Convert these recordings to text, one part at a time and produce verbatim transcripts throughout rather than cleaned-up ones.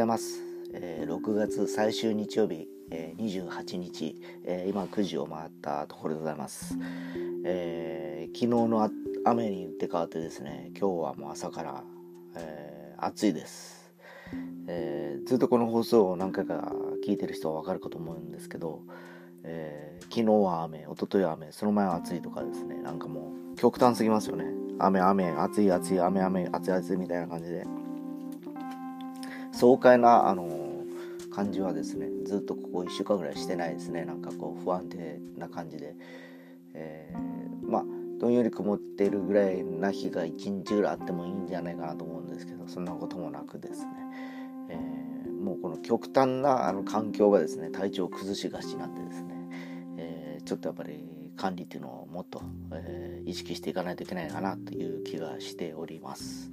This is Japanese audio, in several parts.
ざいます、えー、ろくがつ最終日曜日、えー、にじゅうはちにち、えー、今くじを回ったところでございます、えー、昨日の雨に打って変わってですね、今日はもう朝から、えー、暑いです、えー、ずっとこの放送を何回か聞いてる人は分かるかと思うんですけど、えー、昨日は雨、一昨日は雨、その前は暑いとかですね、なんかもう極端すぎますよね。雨雨、暑い暑い、雨雨、暑い暑いみたいな感じで、爽快なあのー、感じはですね、ずっとここいっしゅうかんぐらいしてないですね。なんかこう不安定な感じで、えー、まあどんより曇っているぐらいな日がいちにちぐらいあってもいいんじゃないかなと思うんですけど、そんなこともなくですね、えー、もうこの極端なあの環境がですね、体調を崩しがちなんでですね、えー、ちょっとやっぱり管理っていうのをもっと、えー、意識していかないといけないかなという気がしております。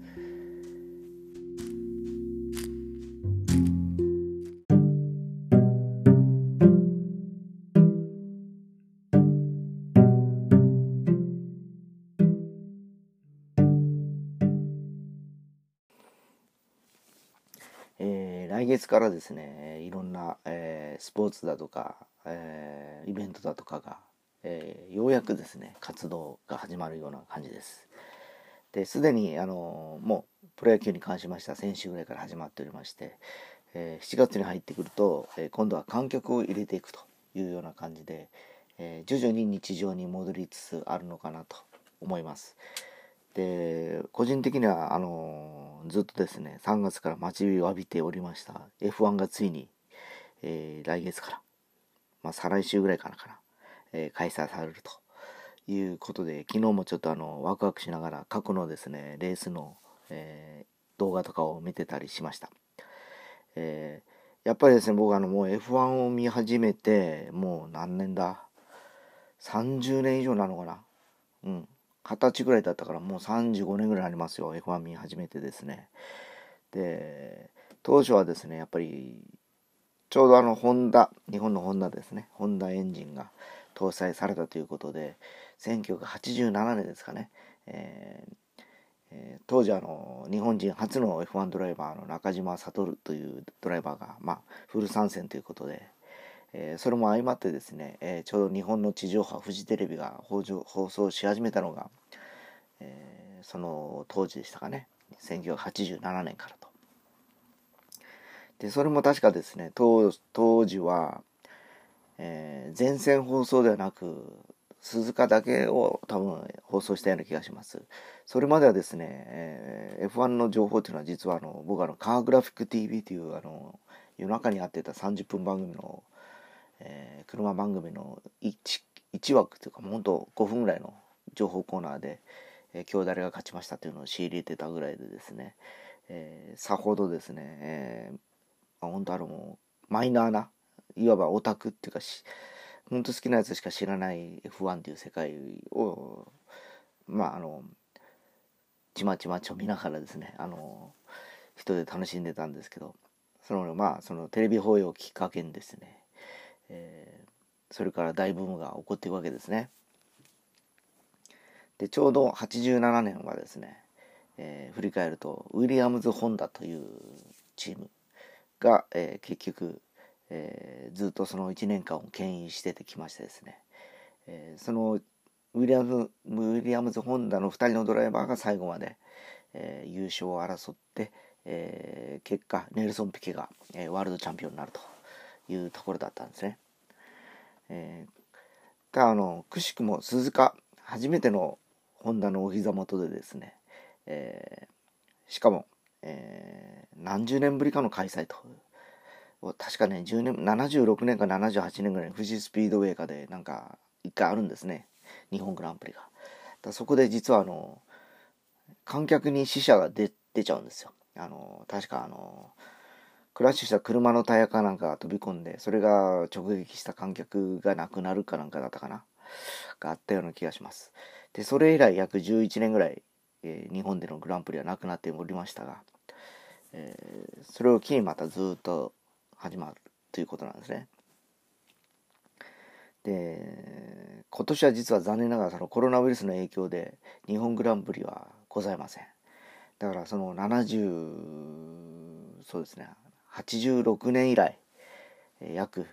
えー、来月からですね、いろんな、えー、スポーツだとか、えー、イベントだとかが、えー、ようやくですね活動が始まるような感じです。ですでにあのもうプロ野球に関しましては先週ぐらいから始まっておりまして、えー、しちがつに入ってくると、えー、今度は観客を入れていくというような感じで、えー、徐々に日常に戻りつつあるのかなと思います。で、個人的にはあのずっとですねさんがつから待ちわびておりました エフワン がついに、えー、来月から、まあ、再来週ぐらいかなかなえー、開催されるということで、昨日もちょっとあのワクワクしながら過去のですねレースの、えー、動画とかを見てたりしました、えー、やっぱりですね僕あのもう エフワン を見始めてもう何年ださんじゅうねん以上なのかな、うん、はたちぐらいだったからもうさんじゅうごねんぐらいありますよ エフワン 見始めてですね。で、当初はですねやっぱりちょうどあのホンダ日本のホンダですねホンダエンジンが搭載されたということでせんきゅうひゃくはちじゅうななねんですかね、えーえー、当時あの日本人初の エフワン ドライバーの中島悟というドライバーが、まあ、フル参戦ということで、えー、それも相まってですね、えー、ちょうど日本の地上波フジテレビが放送し始めたのが、えー、その当時でしたかね、せんきゅうひゃくはちじゅうななねんからと。でそれも確かですね 当, 当時はえー、全線放送ではなく鈴鹿だけを多分放送したような気がします。それまではですね、えー、エフワン の情報というのは実はあの僕はあのカーグラフィック ティーブイ というあの夜中にやってたさんじゅっぷん番組の、えー、車番組の いち, いち枠というかもうほんとごふんぐらいの情報コーナーで、えー、今日誰が勝ちましたというのを仕入れてたぐらいでですね、えー、さほどですね、えー、ほんとあのもうマイナーないわばオタクっていうか本当好きなやつしか知らない エフワン という世界をまああのちまちまちを見ながらですねあの人で楽しんでたんですけど、そのまあそのテレビ放映をきっかけにですね、えー、それから大ブームが起こっていくわけですね。でちょうどはちじゅうななねんはですね、えー、振り返るとウィリアムズ・ホンダというチームが、えー、結局えー、ずっとそのいちねんかんを牽引しててきましてですね、えー、そのウィリアム、ウィリアムズ・ホンダのふたりのドライバーが最後まで、えー、優勝を争って、えー、結果ネルソン・ピケが、えー、ワールドチャンピオンになるというところだったんですね。えー、ただあのくしくも鈴鹿初めてのホンダのお膝元でですね、えー、しかも、えー、何十年ぶりかの開催と確かねじゅうねんななじゅうろくねんかななじゅうはちねんぐらい富士スピードウェイかでなんかいっかいあるんですね日本グランプリが。だそこで実はあの観客に死者が 出, 出ちゃうんですよ。あの確かあのクラッシュした車のタイヤかなんかが飛び込んでそれが直撃した観客が亡くなるかなんかだったかながあったような気がします。でそれ以来約じゅういちねんぐらい、えー、日本でのグランプリはなくなっておりましたが、えー、それを機にまたずっと始まるということなんですね。で、今年は実は残念ながらそのコロナウイルスの影響で日本グランプリはございません。だからその70そうですねはちじゅうろくねん以来、えー、約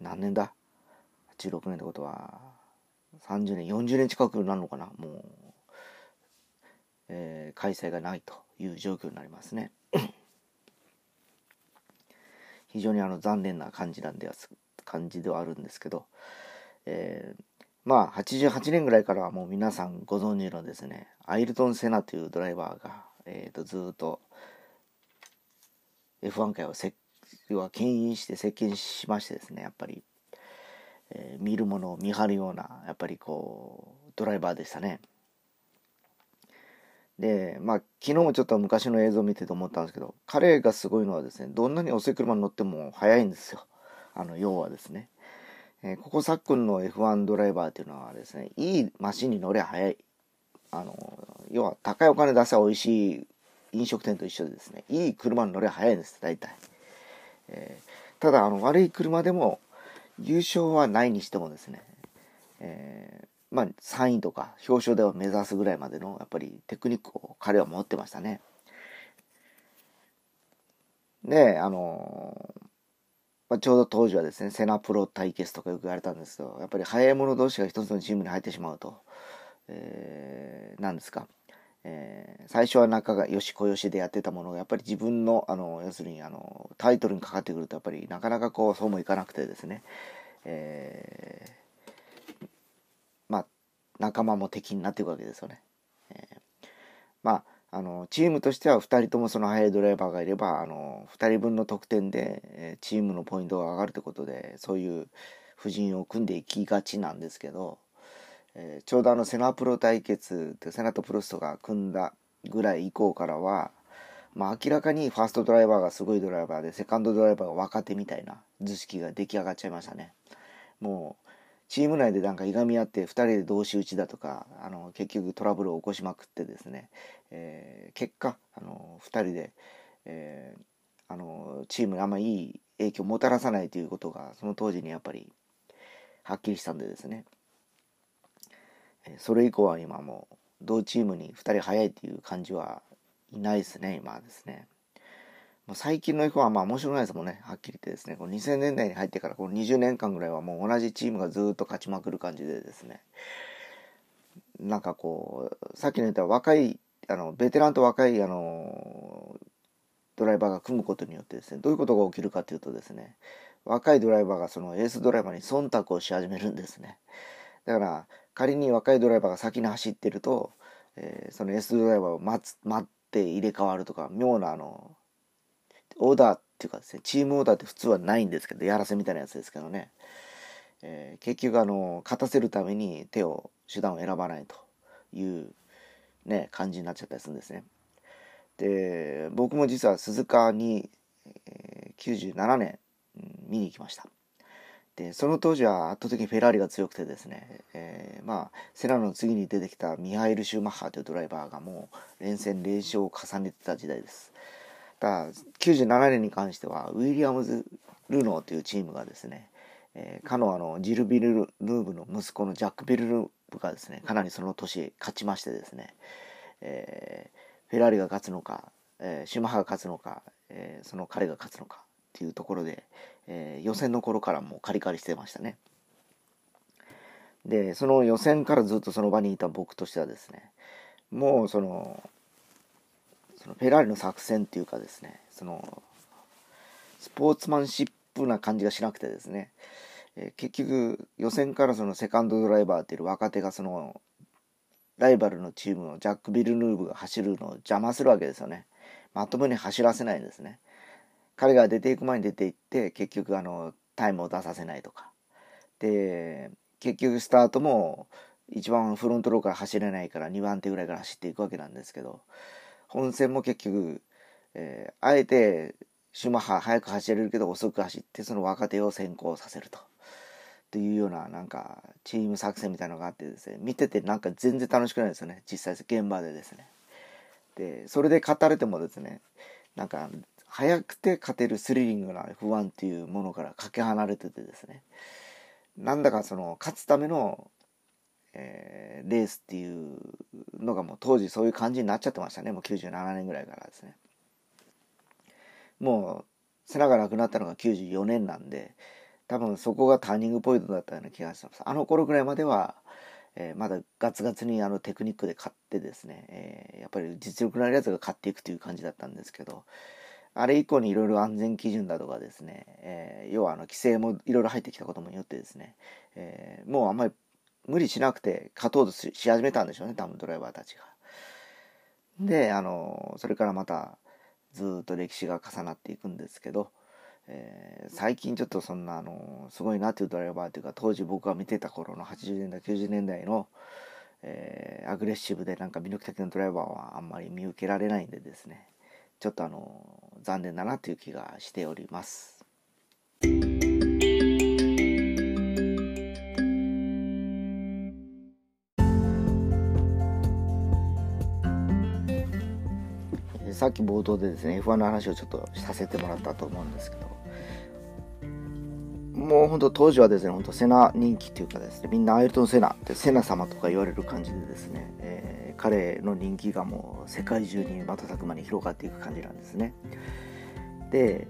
何年だはちじゅうろくねんってことはさんじゅうねんよんじゅうねん近くなるのかな、もう、えー、開催がないという状況になりますね。非常にあの残念な感じなんでは感じではあるんですけど、えー、まあはちじゅうはちねんぐらいからはもう皆さんご存知のですね、アイルトン・セナというドライバーが、えー、とずっと エフワン 界をせは牽引して席巻しましてですね、やっぱり、えー、見るものを見張るようなやっぱりこうドライバーでしたね。で、まあ昨日もちょっと昔の映像を見てて思ったんですけど、彼がすごいのはですね、どんなに遅い車に乗っても速いんですよ。あの要はですね、えー、ここ昨今の エフワン ドライバーっていうのはですね、いいマシンに乗れば速い、あの要は高いお金出せば美味しい飲食店と一緒でですね、いい車に乗れば速いんです大体、えー、ただあの悪い車でも優勝はないにしてもですね、えーまあ、さんいとか表彰台を目指すぐらいまでのやっぱりテクニックを彼は持ってましたね。で、あのーまあ、ちょうど当時はですね、セナプロ対決とかよく言われたんですけど、やっぱり速い者同士が一つのチームに入ってしまうと、えー、なんですか、えー、最初は仲がよしこよしでやってたものがやっぱり自分の、あの要するにあのタイトルにかかってくるとやっぱりなかなかこうそうもいかなくてですね、えーまあ、仲間も敵になっていくわけですよね。えー、まあ、あのチームとしてはふたりともその速いドライバーがいれば、あのふたりぶんの得点で、えー、チームのポイントが上がるということで、そういう布陣を組んでいきがちなんですけど、えー、ちょうどあのセナプロ対決ってセナとプロストが組んだぐらい以降からは、まあ、明らかにファーストドライバーがすごいドライバーで、セカンドドライバーが若手みたいな図式が出来上がっちゃいましたね。もうチーム内でなんかいがみ合ってふたりで同士打ちだとか、あの結局トラブルを起こしまくってですね、えー、結果あのふたりで、えー、あのチームにあんまいい影響をもたらさないということがその当時にやっぱりはっきりしたんでですね、それ以降は今もう同チームにふたり速いっていう感じはいないですね。今はですね、最近の エフワン はまあ面白くないですもんね、はっきり言ってですね。このにせんねんだいに入ってからこのにじゅうねんかんぐらいはもう同じチームがずっと勝ちまくる感じでですね、なんかこうさっきの言った若いあのベテランと若いあのドライバーが組むことによってですね、どういうことが起きるかというとですね、若いドライバーがそのエースドライバーに忖度をし始めるんですね。だから仮に若いドライバーが先に走ってると、えー、そのエースドライバーを待つ待って入れ替わるとか、妙なあのオーダーっていうかですね、チームオーダーって普通はないんですけど、やらせみたいなやつですけどね、えー、結局あの勝たせるために手を手段を選ばないというね感じになっちゃったりするんですね。で、僕も実は鈴鹿に、えー、きゅうじゅうななねん見に行きました。で、その当時は圧倒的にフェラーリが強くてですね、えー、まあセナの次に出てきたミハイル・シューマッハというドライバーがもう連戦連勝を重ねてた時代です。きゅうじゅうななねんに関してはウィリアムズ・ルノーというチームがですね、えー、かのあのジル・ビル・ルーブの息子のジャック・ビル・ルーブがですね、かなりその年勝ちましてですね、えー、フェラーリが勝つのか、えー、シュマハが勝つのか、えー、その彼が勝つのかっていうところで、えー、予選の頃からもうカリカリしてましたね。で、その予選からずっとその場にいた僕としてはですね、もうそのフェラーリの作戦っていうかですね、そのスポーツマンシップな感じがしなくてですね、えー、結局予選からそのセカンドドライバーっていう若手がそのライバルのチームのジャック・ビルヌーブが走るのを邪魔するわけですよね。まともに走らせないんですね。彼が出ていく前に出ていって、結局あのタイムを出させないとかで、結局スタートも一番フロントローから走れないからにばんてぐらいから走っていくわけなんですけど、本戦も結局、えー、あえてシュマッハ早く走れるけど遅く走って、その若手を先行させるとというような、なんかチーム作戦みたいなのがあってですね、見ててなんか全然楽しくないですよね、実際現場でですね。で、それで勝たれてもですね、なんか早くて勝てるスリリングな エフワン っていうものからかけ離れててですね、なんだかその勝つためのえー、レースっていうのがもう当時そういう感じになっちゃってましたね。もうきゅうじゅうななねんぐらいからですね、もセナが亡くなったのがきゅうじゅうよねんなんで、多分そこがターニングポイントだったような気がします。あの頃ぐらいまでは、えー、まだガツガツにあのテクニックで勝ってですね、えー、やっぱり実力のあるやつが勝っていくという感じだったんですけど、あれ以降にいろいろ安全基準だとかですね、えー、要はあの規制もいろいろ入ってきたことによってですね、えー、もうあんまり無理しなくて勝とうと し, し始めたんでしょうね、ダムドライバーたちが。で、あのそれからまたずっと歴史が重なっていくんですけど、えー、最近ちょっとそんなあのすごいなっていうドライバーというか、当時僕が見てた頃のはちじゅうねんだいきゅうじゅうねんだいの、えー、アグレッシブでなんか魅力的なドライバーはあんまり見受けられないんでですね、ちょっとあの残念だなという気がしております。さっき冒頭でですね エフワン の話をちょっとさせてもらったと思うんですけど、もう本当当時はですね、本当セナ人気というかですね、みんなアイルトン・セナってセナ様とか言われる感じでですね、えー、彼の人気がもう世界中に瞬く間に広がっていく感じなんですね。で、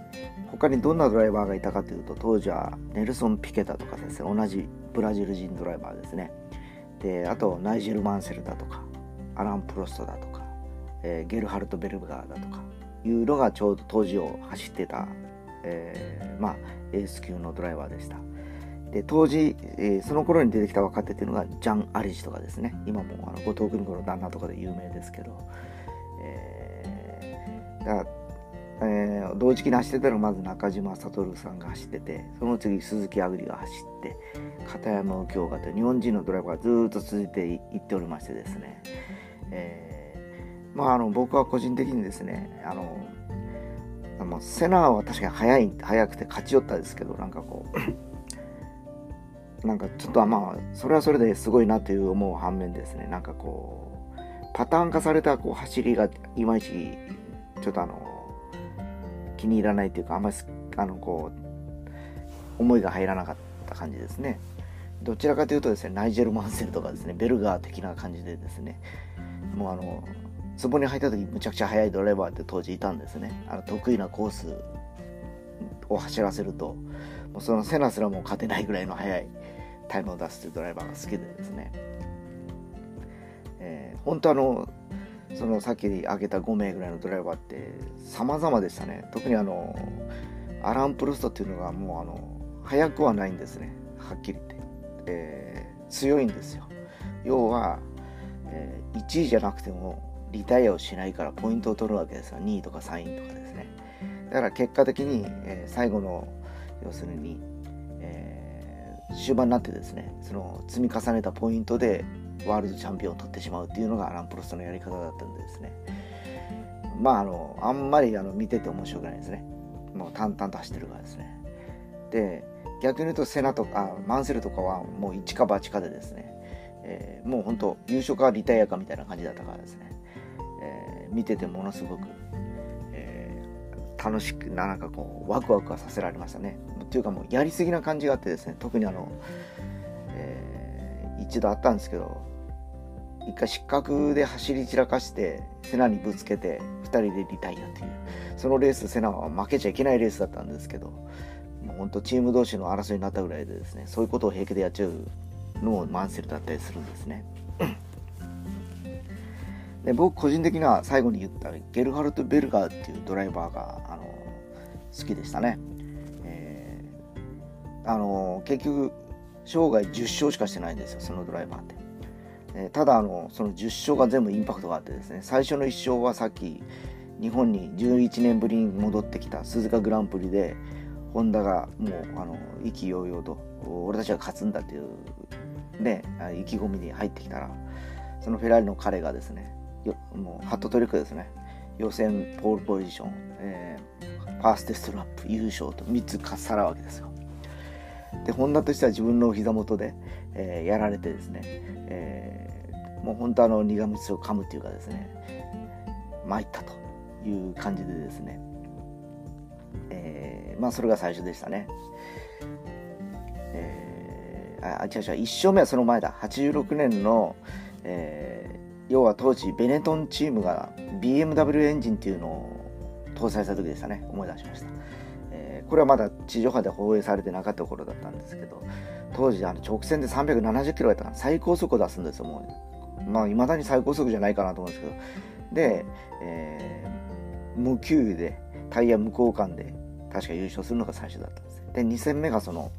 他にどんなドライバーがいたかというと、当時はネルソン・ピケタとかですね、同じブラジル人ドライバーですね。で、あとナイジェル・マンセルだとかアラン・プロストだとかゲルハルト・ベルガーだとかいうのがちょうど当時を走ってた、えーまあ、エース級のドライバーでした。で、当時、えー、その頃に出てきた若手っていうのがジャン・アリジとかですね、今もあの後藤久美子の旦那とかで有名ですけど、えーだえー、同時期に走ってたのがまず中島悟さんが走ってて、その次鈴木亜久竜が走って片山右京がという日本人のドライバーがずっと続いていっておりましてですね、えーまあ、あの僕は個人的にですね、あのあのセナは確かに速い速くて勝ち寄ったんですけど、なんかこうなんかちょっとまあそれはそれですごいなという思う反面ですね、なんかこうパターン化されたこう走りがいまいちちょっとあの気に入らないというか、あんまりあのこう思いが入らなかった感じですね。どちらかというとですね、ナイジェル・マンセルとかですね、ベルガー的な感じでですね、もうあのツボに入った時むちゃくちゃ速いドライバーって当時いたんですね。あの得意なコースを走らせるともうそのセナすらも勝てないぐらいの速いタイムを出すというドライバーが好きでですね、えー、本当あのそのさっき挙げたごめいぐらいのドライバーって様々でしたね。特にあのアラン・プルストっていうのがもうあの速くはないんですね、はっきり言って、えー、強いんですよ。要は、えー、いちいじゃなくてもリタイアをしないからポイントを取るわけですよ。にいとかさんいとかですね。だから結果的に、えー、最後の要するに、えー、終盤になってですね、その積み重ねたポイントでワールドチャンピオンを取ってしまうっていうのがアラン・プロストのやり方だったんでですね、まああのあんまりあの見てて面白くないですね。もう淡々と走ってるからですね。で、逆に言うとセナとかマンセルとかはもう一か八かでですね、えー、もう本当優勝かリタイアかみたいな感じだったからですね、見ててものすごく、えー、楽しくな、なんかこうワクワクはさせられましたね。というかもうやりすぎな感じがあってですね、特にあの、えー、一度あったんですけど、一回失格で走り散らかしてセナにぶつけてふたりでリタイアという、そのレースセナは負けちゃいけないレースだったんですけど、もうほんとチーム同士の争いになったぐらいでですね、そういうことを平気でやっちゃうのもマンセルだったりするんですね。で、僕個人的には最後に言ったゲルハルト・ベルガーっていうドライバーがあの好きでしたね、えー、あの結局生涯じゅっしょうしかしてないんですよ、そのドライバーって、えー、ただあのそのじゅっしょうが全部インパクトがあってですね、最初のいっしょうはさっき日本にじゅういちねんぶりに戻ってきた鈴鹿グランプリでホンダがもうあの意気揚々と俺たちが勝つんだっていうね、意気込みに入ってきたら、そのフェラーリの彼がですね、もうハットトリックですね、予選ポールポジション、えー、ファーストストラップ優勝とみっつかっさらうわけですよ。で、ホンダとしては自分の膝元で、えー、やられてですね、えー、もう本当あの苦虫を噛むというかですね、参ったという感じでですね、えー、まあそれが最初でしたね。えー、あ違う違ういち勝目はその前だ、はちじゅうろくねんの、えー要は当時ベネトンチームが ビーエムダブリュー エンジンっていうのを搭載した時でしたね、思い出しました。これはまだ地上波で放映されてなかった頃だったんですけど、当時あの直線でさんびゃくななじゅっキロやったから最高速を出すんですよ。もうまあいまだに最高速じゃないかなと思うんですけど、で、えー、無給油でタイヤ無交換で確か優勝するのが最初だったんです。でに戦目がその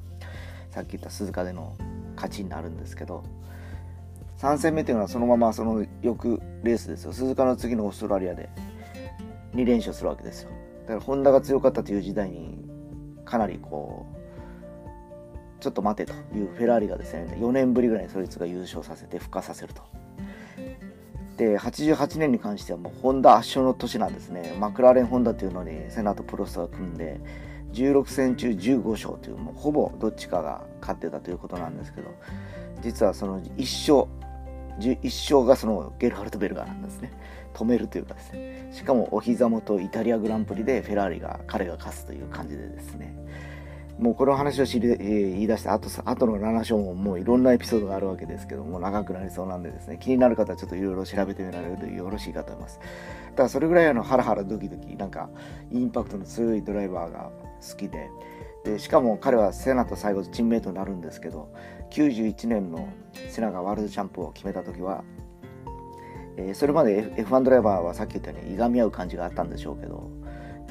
さっき言った鈴鹿での勝ちになるんですけど、さん戦目というのはそのままその翌レースですよ。鈴鹿の次のオーストラリアでに連勝するわけですよ。だからホンダが強かったという時代にかなりこうちょっと待てというフェラーリがですねよねんぶりぐらいにそいつが優勝させて復活させると。ではちじゅうはちねんに関してはもうホンダ圧勝の年なんですね。マクラーレンホンダというのにセナとプロストが組んでじゅうろく戦中じゅうご勝という、もうほぼどっちかが勝ってたということなんですけど、実はそのいっ勝いち勝がそのゲルハルト・ベルガーなんですね。止めるというかですね、しかもお膝元イタリアグランプリでフェラーリが彼が勝つという感じでですね、もうこの話を知り、えー、言い出してあと、あとのなな勝ももういろんなエピソードがあるわけですけども、長くなりそうなんでですね、気になる方はちょっといろいろ調べてみられるとよろしいかと思います。ただそれぐらいあのハラハラドキドキなんかインパクトの強いドライバーが好きで、でしかも彼はセナと最後チームメイトになるんですけど、きゅうじゅういちねんのセナがワールドチャンプを決めた時は、えー、それまで エフワン ドライバーはさっき言ったようにいがみ合う感じがあったんでしょうけど、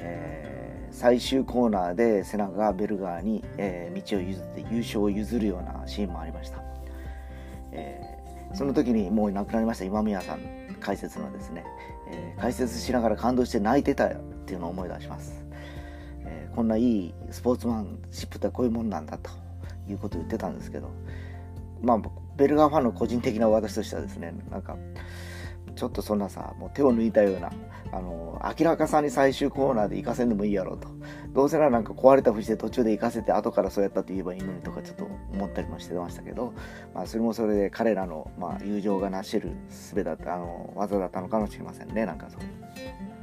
えー、最終コーナーでセナがベルガーに、えー、道を譲って優勝を譲るようなシーンもありました、えー、その時にもう亡くなりました今宮さん解説のですね、えー、解説しながら感動して泣いてたっていうのを思い出します。こんないいスポーツマンシップってこういうもんなんだということを言ってたんですけど、まあベルガーファンの個人的な私としてはですね、なんかちょっとそんなさもう手を抜いたようなあの明らかさに最終コーナーで行かせんでもいいやろうと、どうせならなんか壊れたふりして途中で行かせて後からそうやったと言えばいいのにとかちょっと思ったりもしてましたけど、まあそれもそれで彼らのまあ友情がなし得る術だったあの技だったのかもしれませんね。なんかそういう